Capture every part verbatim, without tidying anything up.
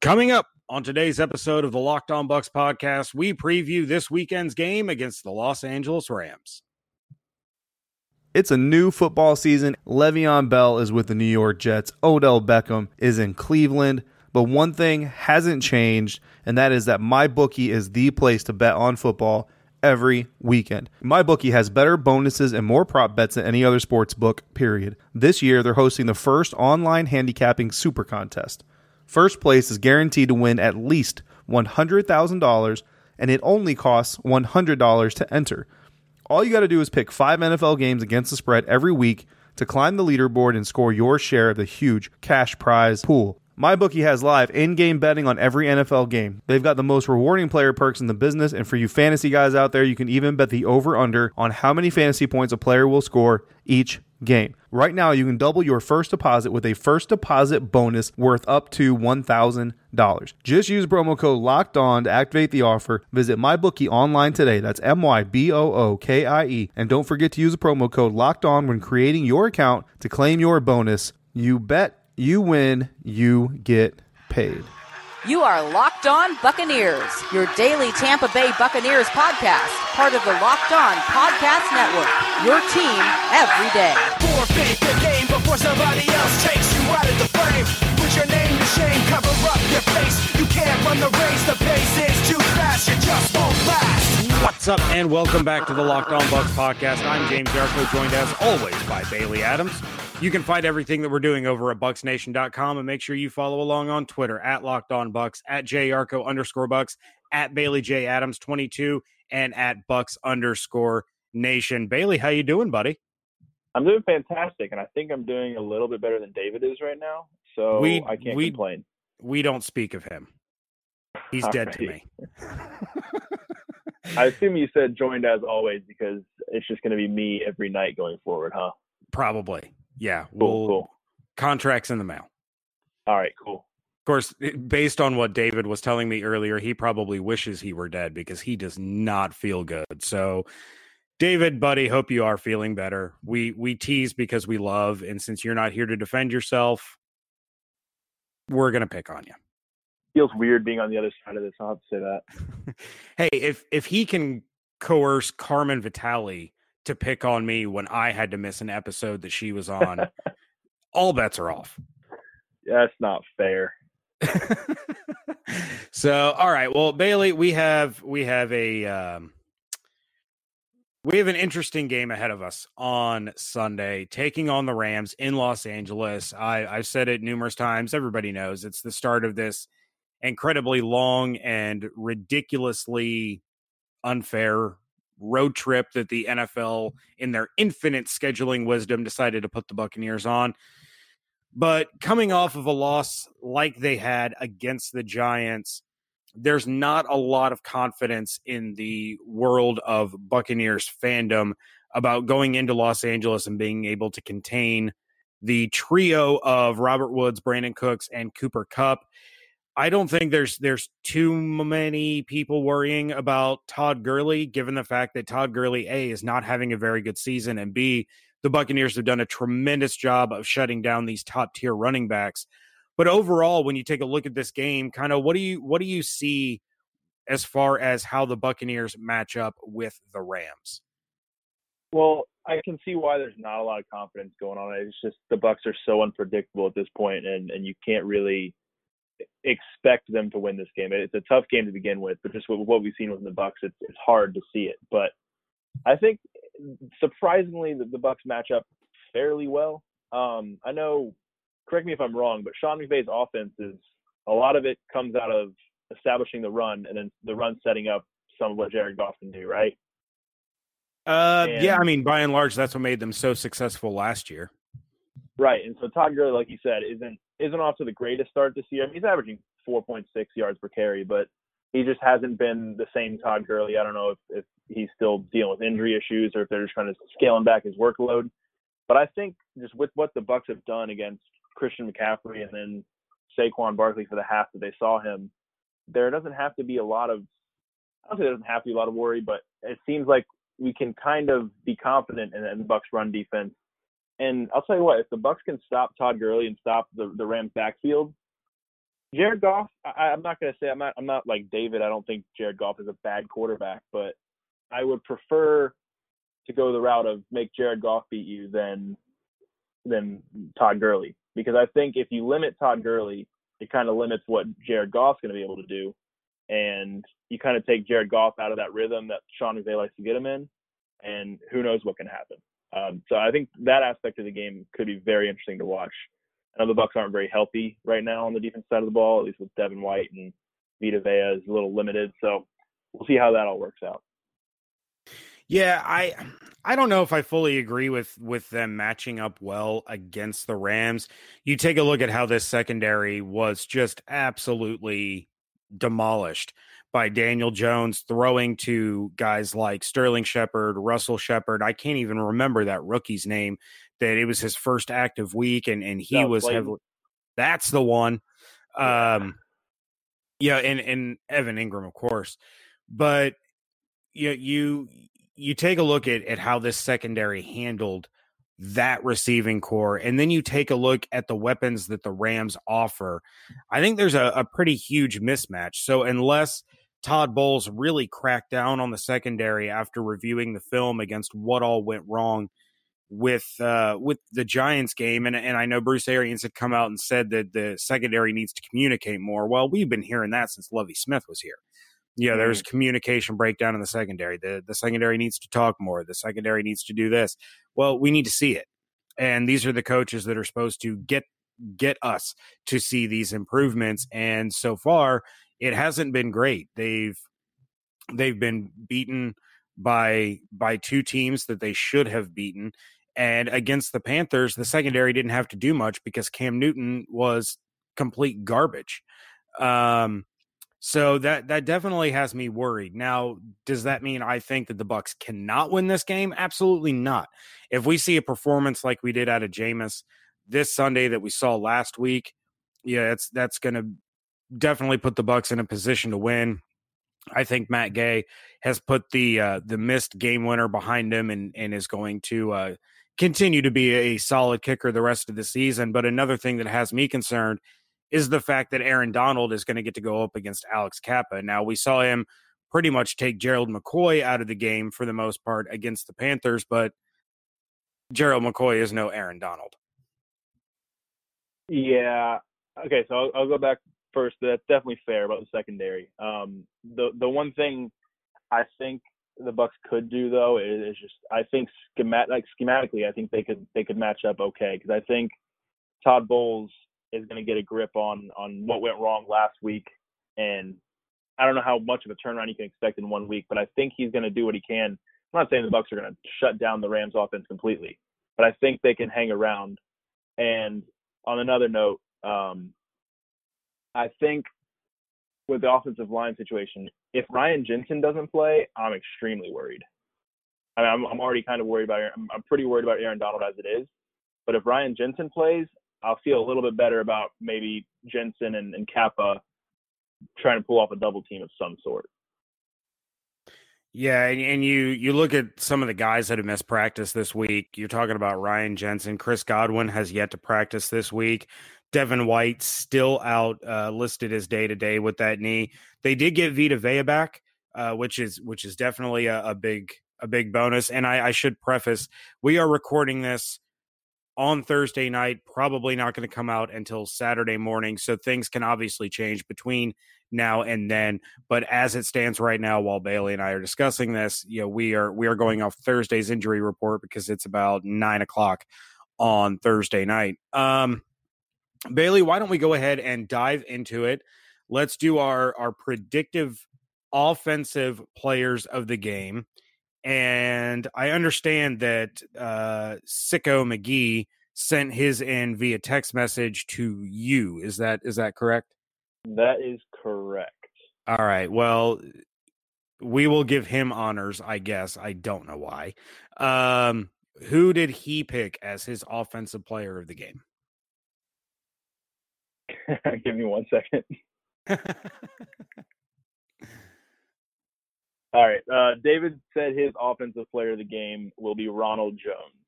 Coming up on today's episode of the Locked On Bucks podcast, we preview this weekend's game against the Los Angeles Rams. It's a new football season. Le'Veon Bell is with the New York Jets. Odell Beckham is in Cleveland. But one thing hasn't changed, and that is that MyBookie is the place to bet on football every weekend. MyBookie has better bonuses and more prop bets than any other sports book, period. This year, they're hosting the first online handicapping super contest. First place is guaranteed to win at least one hundred thousand dollars, and it only costs one hundred dollars to enter. All you got to do is pick five N F L games against the spread every week to climb the leaderboard and score your share of the huge cash prize pool. MyBookie has live in-game betting on every N F L game. They've got the most rewarding player perks in the business, and for you fantasy guys out there, you can even bet the over-under on how many fantasy points a player will score each game. Right now, you can double your first deposit with a first deposit bonus worth up to one thousand dollars. Just use promo code LOCKEDON to activate the offer. Visit MyBookie online today. That's M Y B O O K I E. And don't forget to use the promo code LOCKEDON when creating your account to claim your bonus. You bet, you win, you get paid. You are Locked On Buccaneers, your daily Tampa Bay Buccaneers podcast, part of the Locked On Podcast Network, your team every day. Forfeit the game before somebody else takes you out of the frame. Put your name to shame, cover up your face. You can't run the race, the pace is too fast, you just won't last. What's up, and welcome back to the Locked On Bucs podcast. I'm James Yarko, joined as always by Bailey Adams. You can find everything that we're doing over at Bucks Nation dot com, and make sure you follow along on Twitter at Locked On Bucks, at Jarko underscore Bucks, at Bailey J Adams twenty-two, and at Bucks underscore Nation. Bailey, how you doing, buddy? I'm doing fantastic, and I think I'm doing a little bit better than David is right now, so we, I can't we, complain. We don't speak of him. He's All dead right. to me. I assume you said joined as always because it's just going to be me every night going forward, huh? Probably. Yeah, we'll, cool, cool. Contracts in the mail. All right, cool. Of course, based on what David was telling me earlier, he probably wishes he were dead because he does not feel good. So, David, buddy, hope you are feeling better. We we tease because we love, and since you're not here to defend yourself, we're going to pick on you. Feels weird being on the other side of this. I'll have to say that. Hey, if if he can coerce Carmen Vitale to pick on me when I had to miss an episode that she was on, all bets are off. That's not fair. So, all right. Well, Bailey, we have, we have a, um, we have an interesting game ahead of us on Sunday, taking on the Rams in Los Angeles. I I've said it numerous times. Everybody knows it's the start of this incredibly long and ridiculously unfair road trip that the N F L, in their infinite scheduling wisdom, decided to put the Buccaneers on. But coming off of a loss like they had against the Giants, there's not a lot of confidence in the world of Buccaneers fandom about going into Los Angeles and being able to contain the trio of Robert Woods, Brandin Cooks, and Cooper Kupp. I don't think there's there's too many people worrying about Todd Gurley, given the fact that Todd Gurley, A, is not having a very good season, and B, the Buccaneers have done a tremendous job of shutting down these top-tier running backs. But overall, when you take a look at this game, kind of what do you what do you see as far as how the Buccaneers match up with the Rams? Well, I can see why there's not a lot of confidence going on. It's just the Bucs are so unpredictable at this point, and and you can't really expect them to win this game. It's a tough game to begin with, but just with what we've seen with the Bucs, it's, it's hard to see it. But I think surprisingly, the, the Bucs match up fairly well. Um, I know, correct me if I'm wrong, but Sean McVay's offense is a lot of it comes out of establishing the run and then the run setting up some of what Jared Goff can do, right? Uh, and, yeah, I mean, by and large, that's what made them so successful last year. Right, and so Todd Gurley, like you said, isn't isn't off to the greatest start this year. I mean, he's averaging four point six yards per carry, but he just hasn't been the same Todd Gurley. I don't know if, if he's still dealing with injury issues or if they're just trying to scale him back his workload. But I think just with what the Bucs have done against Christian McCaffrey and then Saquon Barkley for the half that they saw him, there doesn't have to be a lot of – I don't think there doesn't have to be a lot of worry, but it seems like we can kind of be confident in, in the Bucs' run defense. And I'll tell you what, if the Bucs can stop Todd Gurley and stop the, the Rams' backfield, Jared Goff, I, I'm not going to say I'm not I'm not like David. I don't think Jared Goff is a bad quarterback, but I would prefer to go the route of make Jared Goff beat you than than Todd Gurley, because I think if you limit Todd Gurley, it kind of limits what Jared Goff's going to be able to do, and you kind of take Jared Goff out of that rhythm that Sean McVay likes to get him in, and who knows what can happen. Um, so I think that aspect of the game could be very interesting to watch. I know the Bucs aren't very healthy right now on the defense side of the ball, at least with Devin White, and Vita Vea is a little limited. So we'll see how that all works out. Yeah, I I don't know if I fully agree with, with them matching up well against the Rams. You take a look at how this secondary was just absolutely demolished by Daniel Jones throwing to guys like Sterling Shepard, Russell Shepard. I can't even remember that rookie's name, that it was his first active week, and, and he no, was heavily – that's the one. Um, yeah, and, and Evan Ingram, of course. But you you you take a look at, at how this secondary handled that receiving core, and then you take a look at the weapons that the Rams offer. I think there's a, a pretty huge mismatch. So unless – Todd Bowles really cracked down on the secondary after reviewing the film against what all went wrong with uh, with the Giants game. And, and I know Bruce Arians had come out and said that the secondary needs to communicate more. Well, we've been hearing that since Lovie Smith was here. Yeah, mm-hmm. There's communication breakdown in the secondary. The, the secondary needs to talk more. The secondary needs to do this. Well, we need to see it. And these are the coaches that are supposed to get get us to see these improvements. And so far, it hasn't been great. They've they've been beaten by by two teams that they should have beaten. And against the Panthers, the secondary didn't have to do much because Cam Newton was complete garbage. Um, so that that definitely has me worried. Now, does that mean I think that the Bucs cannot win this game? Absolutely not. If we see a performance like we did out of Jameis this Sunday that we saw last week, yeah, it's, that's going to definitely put the Bucs in a position to win. I think Matt Gay has put the uh, the missed game winner behind him and, and is going to uh, continue to be a solid kicker the rest of the season. But another thing that has me concerned is the fact that Aaron Donald is going to get to go up against Alex Kappa. Now, we saw him pretty much take Gerald McCoy out of the game for the most part against the Panthers, but Gerald McCoy is no Aaron Donald. Yeah. Okay, so I'll, I'll go back. First, that's definitely fair about the secondary. Um, the the one thing I think the Bucs could do though is, is just I think schemat- like schematically I think they could they could match up okay, because I think Todd Bowles is going to get a grip on on what went wrong last week, and I don't know how much of a turnaround you can expect in one week, but I think he's going to do what he can. I'm not saying the Bucs are going to shut down the Rams offense completely, but I think they can hang around. And on another note, um, I think with the offensive line situation, if Ryan Jensen doesn't play, I'm extremely worried. I mean, I'm, I'm already kind of worried about – I'm, I'm pretty worried about Aaron Donald as it is. But if Ryan Jensen plays, I'll feel a little bit better about maybe Jensen and, and Kappa trying to pull off a double team of some sort. Yeah, and, and you you look at some of the guys that have missed practice this week. You're talking about Ryan Jensen. Chris Godwin has yet to practice this week. Devin White still out, uh, listed as day-to-day with that knee. They did get Vita Vea back, uh, which is which is definitely a, a big a big bonus. And I, I should preface, we are recording this on Thursday night, probably not going to come out until Saturday morning, so things can obviously change between now and then. But as it stands right now, while Bailey and I are discussing this, you know, we are we are going off Thursday's injury report because it's about nine o'clock on Thursday night. Um Bailey, why don't we go ahead and dive into it? Let's do our, our predictive offensive players of the game. And I understand that uh, Sicko McGee sent his in via text message to you. Is that is that correct? That is correct. All right. Well, we will give him honors, I guess. I don't know why. Um, who did he pick as his offensive player of the game? Give me one second. All right. Uh, David said his offensive player of the game will be Ronald Jones,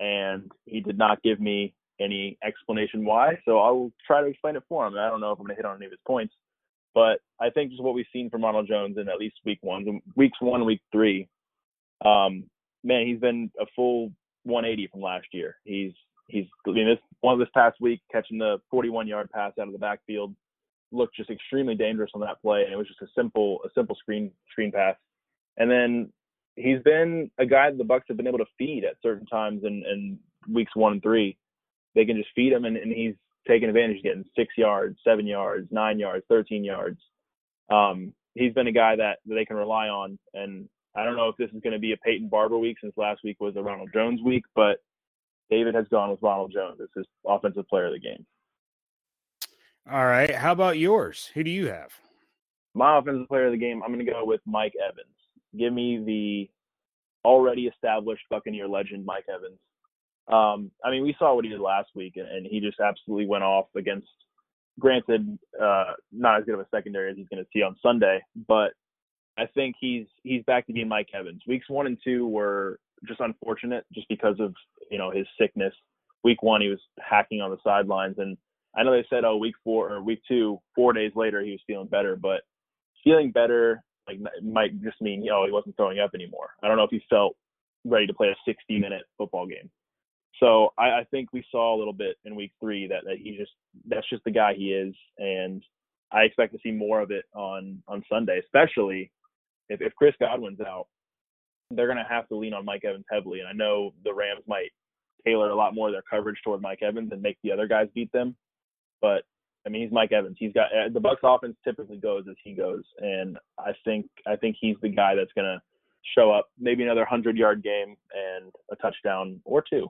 and he did not give me any explanation why, so I'll try to explain it for him. I don't know if I'm going to hit on any of his points, but I think just what we've seen from Ronald Jones in at least week one, weeks one, week three, um, man, he's been a full one eighty from last year. He's he's I mean, this one this past week catching the forty-one yard pass out of the backfield looked just extremely dangerous on that play, and it was just a simple a simple screen screen pass. And then he's been a guy that the Bucs have been able to feed at certain times in, in weeks one and three. They can just feed him, and, and he's taken advantage of getting six yards, seven yards, nine yards, thirteen yards. Um, he's been a guy that, that they can rely on, and I don't know if this is going to be a Peyton Barber week since last week was a Ronald Jones week, but David has gone with Ronald Jones as his offensive player of the game. All right. How about yours? Who do you have? My offensive player of the game, I'm going to go with Mike Evans. Give me the already established Buccaneer legend, Mike Evans. Um, I mean, we saw what he did last week, and, and he just absolutely went off against, granted, uh, not as good of a secondary as he's going to see on Sunday, but I think he's he's back to being Mike Evans. Weeks one and two were just unfortunate just because of, you know, his sickness. Week one, he was hacking on the sidelines, and I know they said, oh, week four or week two, four days later, he was feeling better, but feeling better like might just mean, you know, he wasn't throwing up anymore. I don't know if he felt ready to play a sixty minute football game. So I, I think we saw a little bit in week three that, that he just, that's just the guy he is. And I expect to see more of it on, on Sunday, especially if, if Chris Godwin's out, they're going to have to lean on Mike Evans heavily. And I know the Rams might tailor a lot more of their coverage toward Mike Evans and make the other guys beat them. But I mean, he's Mike Evans. He's got the Bucs offense typically goes as he goes, and I think I think he's the guy that's going to show up, maybe another hundred yard game and a touchdown or two.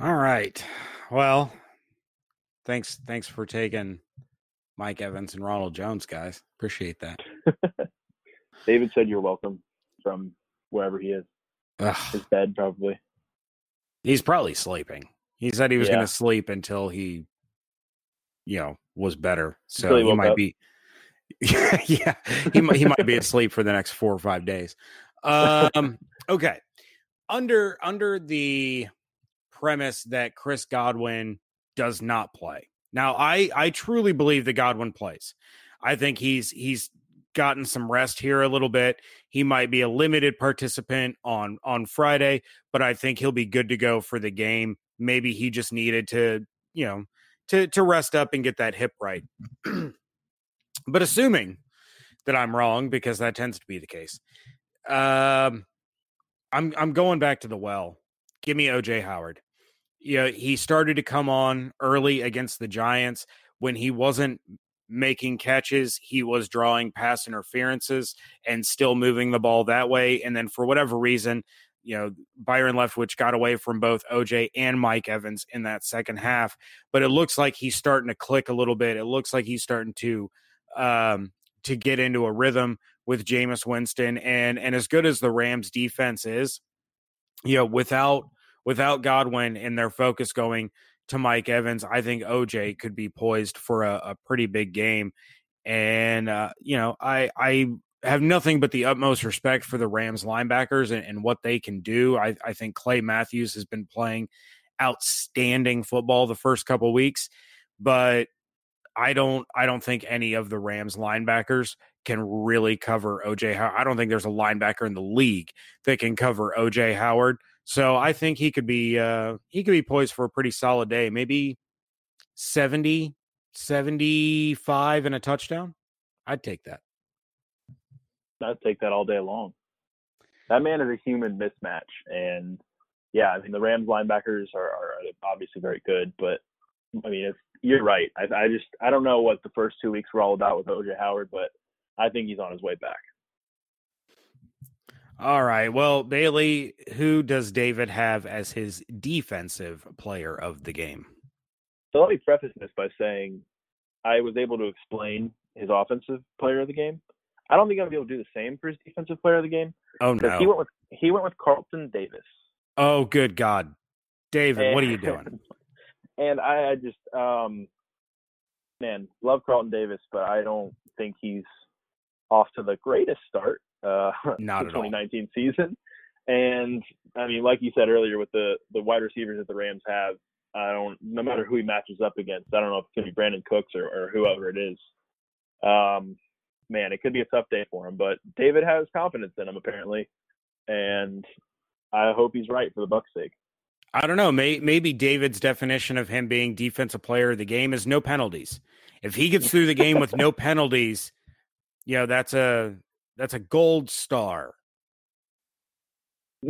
All right. Well, thanks thanks for taking Mike Evans and Ronald Jones, guys. Appreciate that. David said you're welcome from wherever he is. Ugh. His bed, probably. He's probably sleeping. He said he was yeah. going to sleep until he, you know, was better. So he, he might up. be, yeah, he might he might be asleep for the next four or five days. Um, okay, under under the premise that Chris Godwin does not play. Now, I I truly believe that Godwin plays. I think he's he's gotten some rest here a little bit. He might be a limited participant on on Friday, but I think he'll be good to go for the game. Maybe he just needed to, you know, to, to rest up and get that hip right. But assuming that I'm wrong, because that tends to be the case, um, I'm I'm going back to the well. Give me O J Howard. You know, he started to come on early against the Giants. When he wasn't making catches, he was drawing pass interferences and still moving the ball that way. And then for whatever reason, you know, Byron Leftwich got away from both O J and Mike Evans in that second half, but it looks like he's starting to click a little bit. It looks like he's starting to um, to get into a rhythm with Jameis Winston, and and as good as the Rams defense is, you know, without without Godwin and their focus going to Mike Evans, I think O J could be poised for a, a pretty big game. And uh, you know, I I. have nothing but the utmost respect for the Rams linebackers and, and what they can do. I, I think Clay Matthews has been playing outstanding football the first couple of weeks, but I don't, I don't think any of the Rams linebackers can really cover O J Howard. I don't think there's a linebacker in the league that can cover O J Howard. So I think he could be, uh, he could be poised for a pretty solid day, maybe seventy, seventy-five and a touchdown. I'd take that. I'd take that all day long. That man is a human mismatch. And yeah, I mean, the Rams linebackers are, are obviously very good, but I mean, it's, you're right. I, I just, I don't know what the first two weeks were all about with O J Howard, but I think he's on his way back. All right. Well, Bailey, who does David have as his defensive player of the game? So let me preface this by saying I was able to explain his offensive player of the game. I don't think I'll be able to do the same for his defensive player of the game. Oh, no. He went with, he went with Carlton Davis. Oh, good God. David, and, what are you doing? And I, I just, um, man, love Carlton Davis, but I don't think he's off to the greatest start uh, Not the at twenty nineteen all. Season. And I mean, like you said earlier, with the, the wide receivers that the Rams have, I don't, no matter who he matches up against, I don't know if it's going to be Brandin Cooks or, or whoever it is. Um, man, it could be a tough day for him, but David has confidence in him apparently. And I hope he's right for the Bucks' sake. I don't know. May, maybe David's definition of him being defensive player of the game is no penalties. If he gets through the game with no penalties, you know, that's a, that's a gold star.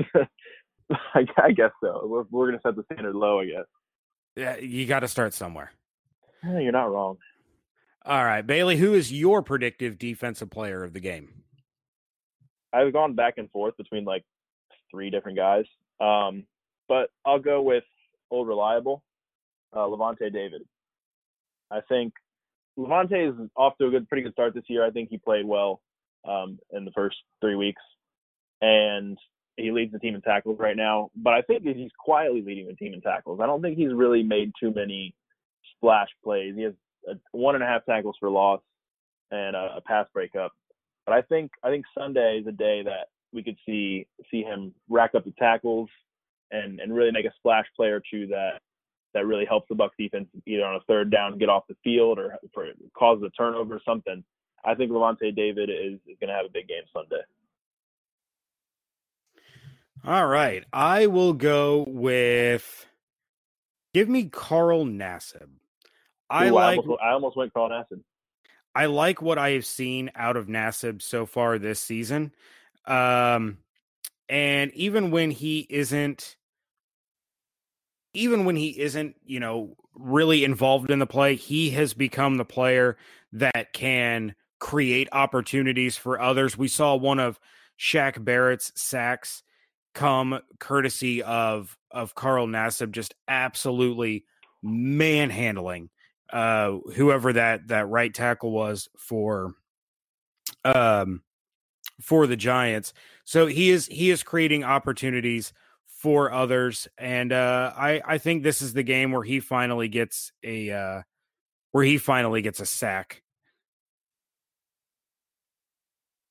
I, I guess so. We're, we're going to set the standard low, I guess. Yeah, you got to start somewhere. No, you're not wrong. All right, Bailey, who is your predictive defensive player of the game? I've gone back and forth between like three different guys, um, but I'll go with old reliable, uh, Lavonte David. I think Lavonte is off to a good, pretty good start this year. I think he played well um, in the first three weeks, and he leads the team in tackles right now, but I think that he's quietly leading the team in tackles. I don't think he's really made too many splash plays. He has a one and a half tackles for loss and a, a pass breakup. But I think I think Sunday is a day that we could see see him rack up the tackles and, and really make a splash play or two that, that really helps the Bucs defense either on a third down get off the field or for, causes a turnover or something. I think Lavonte David is, is going to have a big game Sunday. All right, I will go with give me Carl Nassib. I Ooh, like. I almost, I almost went Carl Nassib. I like what I have seen out of Nassib so far this season, um, and even when he isn't, even when he isn't, you know, really involved in the play, he has become the player that can create opportunities for others. We saw one of Shaq Barrett's sacks come courtesy of of Carl Nassib just absolutely manhandling uh whoever that that right tackle was for um for the Giants. So he is he is creating opportunities for others, and uh I I think this is the game where he finally gets a uh where he finally gets a sack.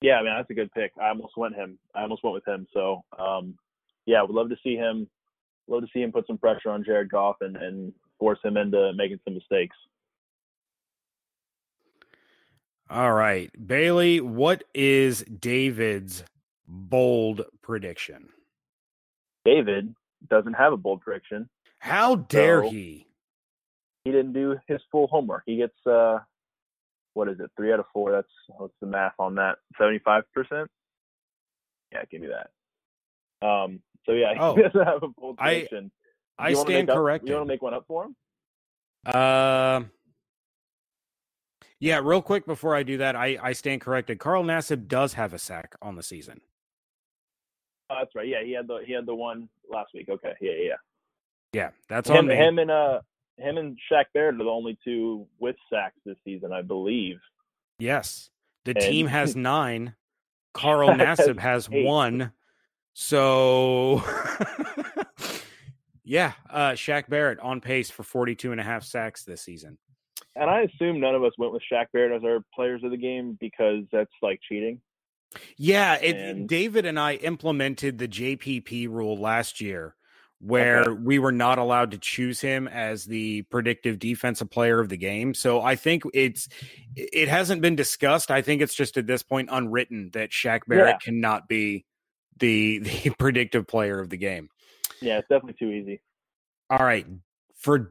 Yeah, I mean, that's a good pick. I almost went him. I almost went with him. So, um, yeah, would love to see him. Love to see him put some pressure on Jared Goff and, and force him into making some mistakes. All right, Bailey, what is David's bold prediction? David doesn't have a bold prediction. How dare so he? He didn't do his full homework. He gets uh, – what is it? Three out of four. That's what's the math on that? seventy-five percent. Yeah. Give me that. Um, so yeah, he oh, doesn't have a bold prediction. I, I stand corrected. You want to make one up for him? Uh, yeah, real quick. Before I do that, I, I stand corrected. Carl Nassib does have a sack on the season. Oh, that's right. Yeah. He had the, he had the one last week. Okay. Yeah. Yeah. Yeah. That's him, on me. Him and, uh, Him and Shaq Barrett are the only two with sacks this season, I believe. Yes. The and... team has nine. Carl Nassib has eight. One. So, yeah, uh, Shaq Barrett on pace for forty-two and a half sacks this season. And I assume none of us went with Shaq Barrett as our players of the game because that's like cheating. Yeah. It, and... David and I implemented the J P P rule last year, where okay. we were not allowed to choose him as the predictive defensive player of the game. So I think it's it hasn't been discussed. I think it's just at this point unwritten that Shaq Barrett yeah. cannot be the the predictive player of the game. Yeah, it's definitely too easy. All right. For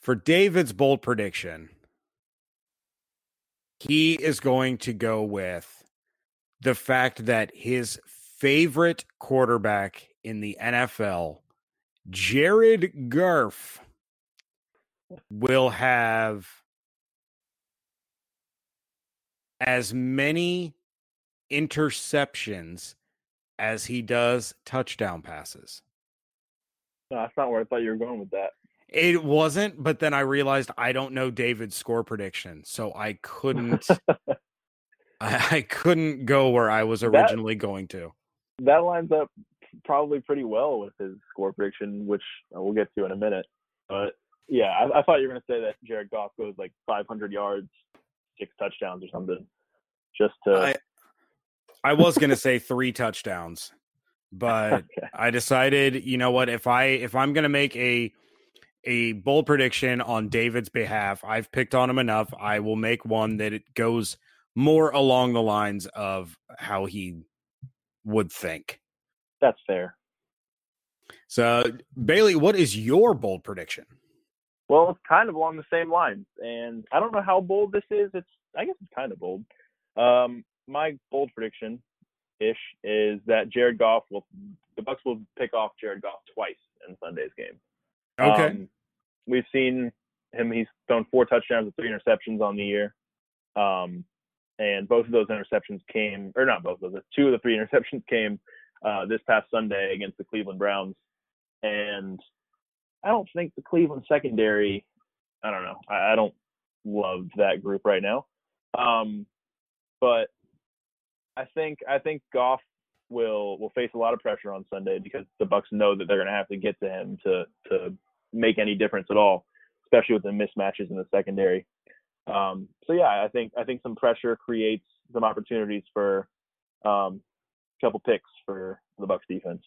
for David's bold prediction, he is going to go with the fact that his favorite quarterback in the N F L, Jared Goff, will have as many interceptions as he does touchdown passes. No, that's not where I thought you were going with that. It wasn't, but then I realized I don't know David's score prediction, so I couldn't. I, I couldn't go where I was originally that, going to. That lines up probably pretty well with his score prediction, which we'll get to in a minute. But yeah, I, I thought you were going to say that Jared Goff goes like five hundred yards, six touchdowns or something. Just to I, I was going to say three touchdowns, but okay. I decided, you know what, if I if I'm going to make a a bold prediction on David's behalf, I've picked on him enough. I will make one that it goes more along the lines of how he would think. That's fair. So, Bailey, what is your bold prediction? Well, it's kind of along the same lines, and I don't know how bold this is. It's I guess it's kind of bold. Um, my bold prediction-ish is that Jared Goff will – the Bucs will pick off Jared Goff twice in Sunday's game. Okay. Um, we've seen him. He's thrown four touchdowns and three interceptions on the year. Um, and both of those interceptions came – or not both of those. Two of the three interceptions came uh, this past Sunday against the Cleveland Browns. And I don't think the Cleveland secondary – I don't know. I, I don't love that group right now. Um, but I think I think Goff will will face a lot of pressure on Sunday because the Bucs know that they're going to have to get to him to to make any difference at all, especially with the mismatches in the secondary. Um, so yeah, I think I think some pressure creates some opportunities for um, a couple picks for the Bucs defense.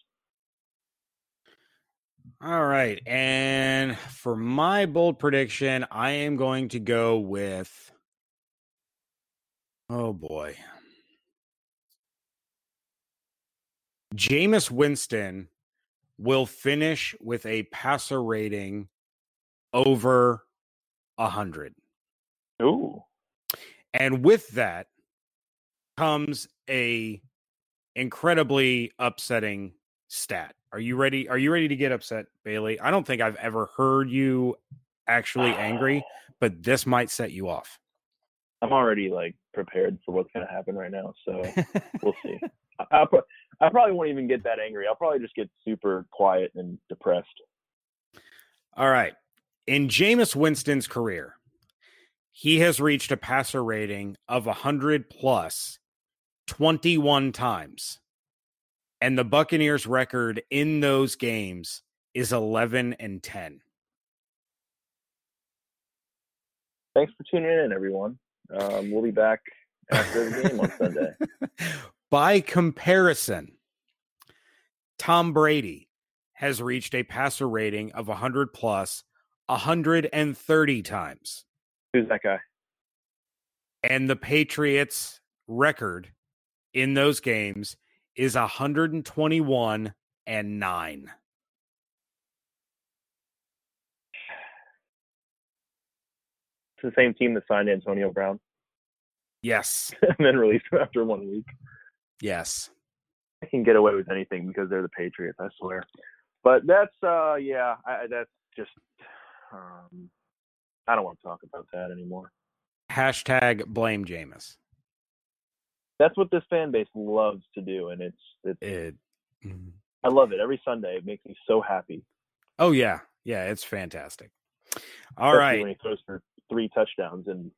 All right, and for my bold prediction, I am going to go with. Oh, boy. Jameis Winston will finish with a passer rating over one hundred. Ooh. And with that comes a incredibly upsetting stat. Are you ready? Are you ready to get upset, Bailey? I don't think I've ever heard you actually angry, but this might set you off. I'm already, like, prepared for what's going to happen right now, so we'll see. I, I, I probably won't even get that angry. I'll probably just get super quiet and depressed. All right. In Jameis Winston's career, he has reached a passer rating of one hundred plus twenty-one times, and the Buccaneers' record in those games is eleven and ten. Thanks for tuning in, everyone. Um, we'll be back after the game on Sunday. By comparison, Tom Brady has reached a passer rating of one hundred plus one hundred thirty times. Who's that guy? And the Patriots' record in those games is one hundred twenty-one and nine. It's the same team that signed Antonio Brown. Yes. And then released him after one week. Yes. They can get away with anything because they're the Patriots, I swear. But that's, uh, yeah, I, that's just, um, I don't want to talk about that anymore. Hashtag blame Jameis. That's what this fan base loves to do, and it's, it's it, mm-hmm. I love it. Every Sunday, it makes me so happy. Oh, yeah. Yeah, it's fantastic. All Especially right. When he throws for three touchdowns and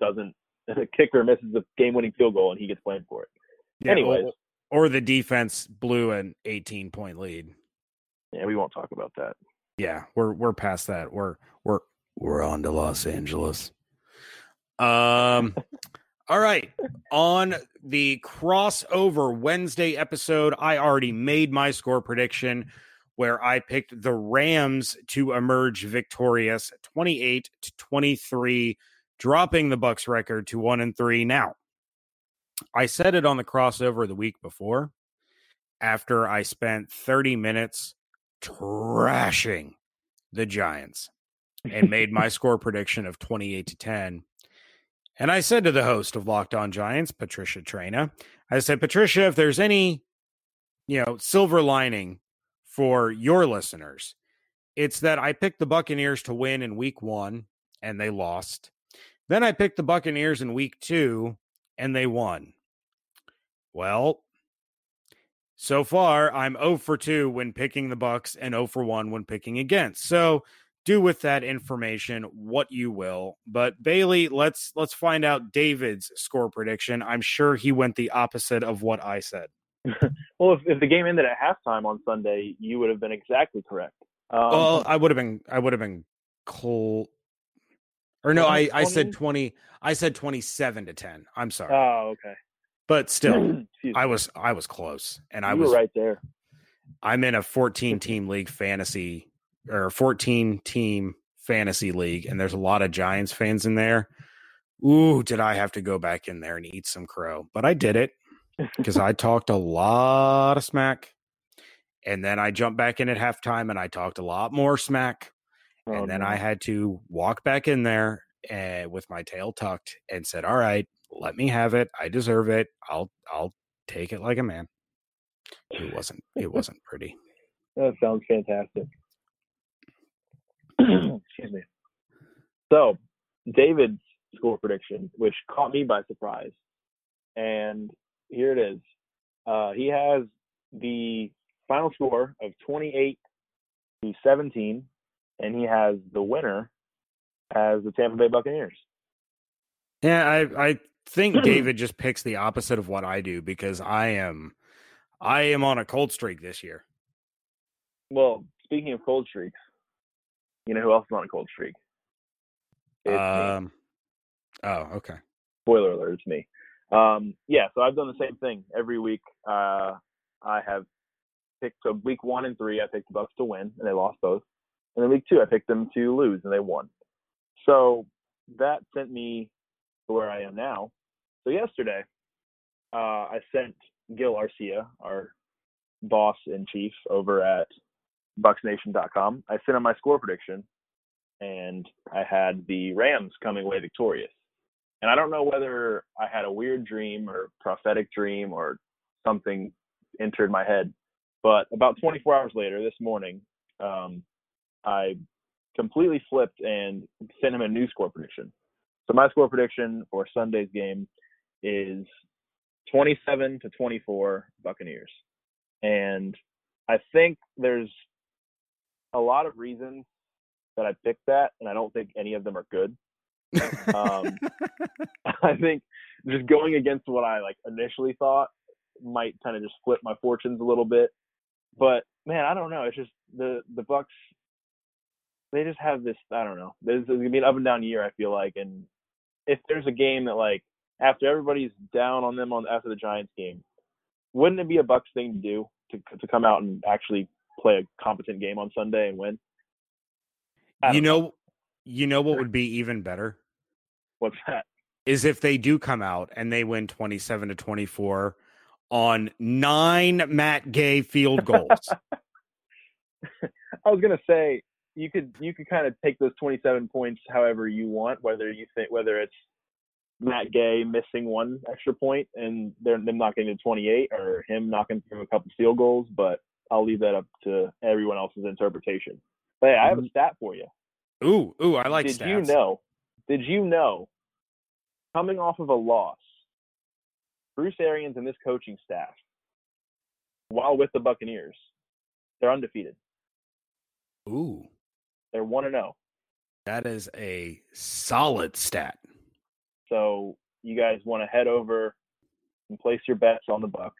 doesn't the kicker misses the game-winning field goal and he gets blamed for it. Yeah, anyways, or, or the defense blew an eighteen-point lead. Yeah, we won't talk about that. Yeah, we're we're past that. We're we're we're on to Los Angeles. Um, all right. On the crossover Wednesday episode, I already made my score prediction, where I picked the Rams to emerge victorious twenty-eight to twenty-three, dropping the Bucs record to one and three. Now, I said it on the crossover the week before, after I spent thirty minutes trashing the Giants and made my score prediction of twenty-eight to ten. And I said to the host of Locked On Giants, Patricia Traina, I said, Patricia, if there's any, you know, silver lining for your listeners, it's that I picked the Buccaneers to win in week one, and they lost. Then I picked the Buccaneers in week two, and they won. Well, so far, I'm zero for two when picking the Bucs and zero for one when picking against. So do with that information what you will. But, Bailey, let's let's find out David's score prediction. I'm sure he went the opposite of what I said. Well, if, if the game ended at halftime on Sunday, you would have been exactly correct. Um, well, I would have been. I would have been cool. Or no, I, I said twenty. I said twenty-seven to ten. I'm sorry. Oh, okay. But still, I was I was close, and you I was were right there. I'm in a fourteen team league fantasy or fourteen team fantasy league, and there's a lot of Giants fans in there. Ooh, did I have to go back in there and eat some crow? But I did it because I talked a lot of smack, and then I jumped back in at halftime and I talked a lot more smack, oh, and then no. I had to walk back in there and with my tail tucked and said, "All right, let me have it. I deserve it. I'll I'll take it like a man." It wasn't it wasn't pretty. That sounds fantastic. Excuse me. So, David's score prediction, which caught me by surprise, and here it is. Uh, he has the final score of twenty-eight to seventeen, and he has the winner as the Tampa Bay Buccaneers. Yeah, I I think David just picks the opposite of what I do because I am I am on a cold streak this year. Well, speaking of cold streaks, you know who else is on a cold streak? It's um, me. Oh, okay. Spoiler alert, it's me. Um, yeah, so I've done the same thing every week. Uh, I have picked, so week one and three, I picked the Bucs to win, and they lost both. And then week two, I picked them to lose, and they won. So that sent me to where I am now. So yesterday, uh, I sent Gil Arcia, our boss in chief over at Bucks Nation dot com. I sent him my score prediction, and I had the Rams coming away victorious. And I don't know whether I had a weird dream or prophetic dream or something entered my head, but about twenty-four hours later this morning, um, I completely flipped and sent him a new score prediction. So my score prediction for Sunday's game is twenty-seven to twenty-four Buccaneers. And I think there's a lot of reasons that I picked that, and I don't think any of them are good. um, I think just going against what I like initially thought might kind of just flip my fortunes a little bit. But man, I don't know. It's just the the Bucs. They just have this. I don't know. There's, there's gonna be an up and down year, I feel like. And if there's a game that like after everybody's down on them on after the Giants game, wouldn't it be a Bucs thing to do to to come out and actually play a competent game on Sunday and win? You know, know, you know what would be even better? What's that? Is if they do come out and they win twenty-seven to twenty-four on nine Matt Gay field goals. I was gonna say you could you could kind of take those twenty-seven points however you want, whether you think whether it's Matt Gay missing one extra point and they're them not getting to twenty-eight or him knocking through a couple field goals, but I'll leave that up to everyone else's interpretation. But hey, I have a stat for you. Ooh, ooh, I like did stats. Did you know, did you know, coming off of a loss, Bruce Arians and this coaching staff, while with the Buccaneers, they're undefeated. Ooh. They're one and oh. That is a solid stat. So you guys want to head over and place your bets on the Bucs.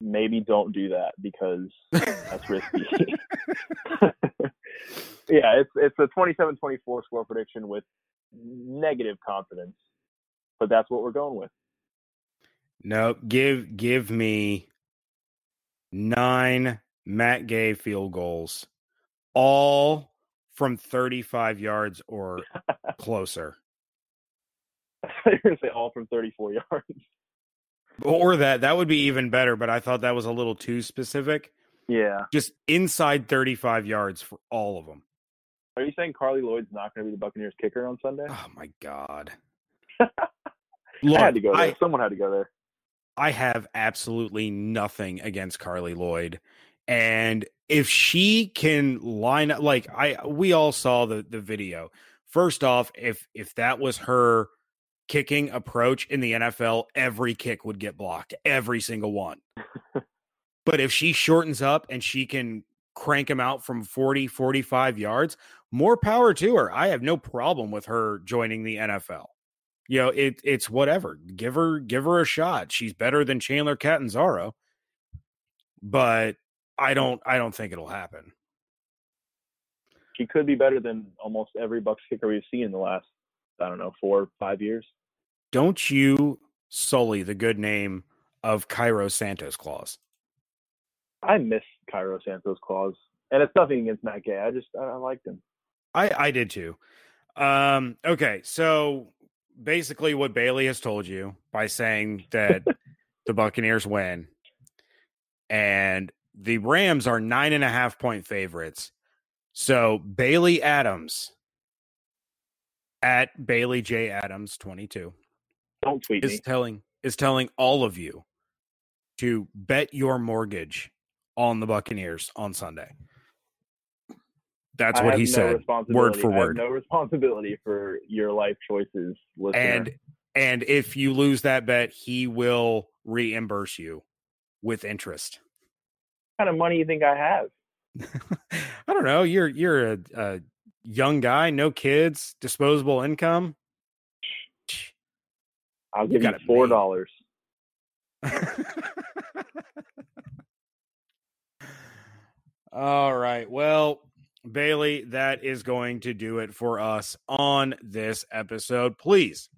Maybe don't do that because that's risky. Yeah, it's it's a twenty-seven twenty-four score prediction with negative confidence, but that's what we're going with. No, give give me nine Matt Gay field goals, all from thirty-five yards or closer. I thought you were going to say all from thirty-four yards. Or that. That would be even better, but I thought that was a little too specific. Yeah. Just inside thirty-five yards for all of them. Are you saying Carly Lloyd's not going to be the Buccaneers kicker on Sunday? Oh, my God. Look, I had to go there. I, Someone had to go there. I have absolutely nothing against Carly Lloyd. And if she can line up, like, I, we all saw the, the video. First off, if if that was her kicking approach in the N F L, every kick would get blocked, every single one. But if she shortens up and she can crank him out from forty, forty-five yards, more power to her. I have no problem with her joining the N F L. You know, it, it's whatever. Give her give her a shot. She's better than Chandler Catanzaro. But I don't I don't think it'll happen. She could be better than almost every Bucs kicker we've seen in the last, I don't know, four or five years. Don't you sully the good name of Cairo Santos' clause? I miss Cairo Santos' clause, and it's nothing against Matt Gay. I just I liked him. I, I did too. Um, okay, so basically what Bailey has told you by saying that the Buccaneers win and the Rams are nine and a half point favorites. So Bailey Adams at Bailey J Adams twenty-two. Don't tweet is me. telling is telling all of you to bet your mortgage on the Buccaneers on Sunday. That's I what he no said, word for I word. Have no responsibility for your life choices, listener. And and if you lose that bet, he will reimburse you with interest. What kind of money you think I have? I don't know. You're you're a, a young guy, no kids, disposable income. I'll give you, you four dollars. All right. Well, Bailey, that is going to do it for us on this episode. Please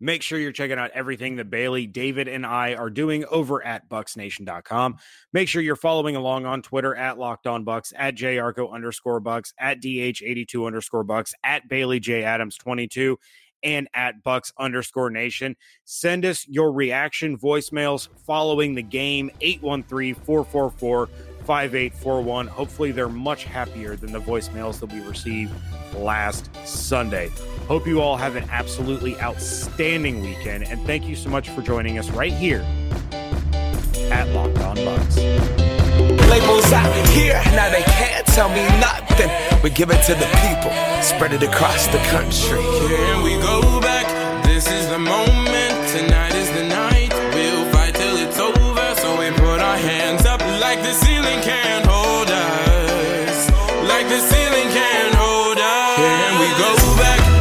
make sure you're checking out everything that Bailey, David, and I are doing over at Bucks Nation dot com. Make sure you're following along on Twitter at Locked On Bucks, at Jarko underscore Bucks, at D H eighty-two underscore Bucks, at Bailey J Adams twenty-two, and at Bucks underscore Nation. Send us your reaction voicemails following the game, eight one three, four four four, five eight four one. Hopefully they're much happier than the voicemails that we received last Sunday. Hope you all have an absolutely outstanding weekend, and thank you so much for joining us right here at Locked On Bucks. Labels out here, now they can't tell me nothing. We give it to the people, spread it across the country. Here we go back, this is the moment, tonight is the night. We'll fight till it's over, so we put our hands up like the ceiling can't hold us, like the ceiling can't hold us. Here we go back.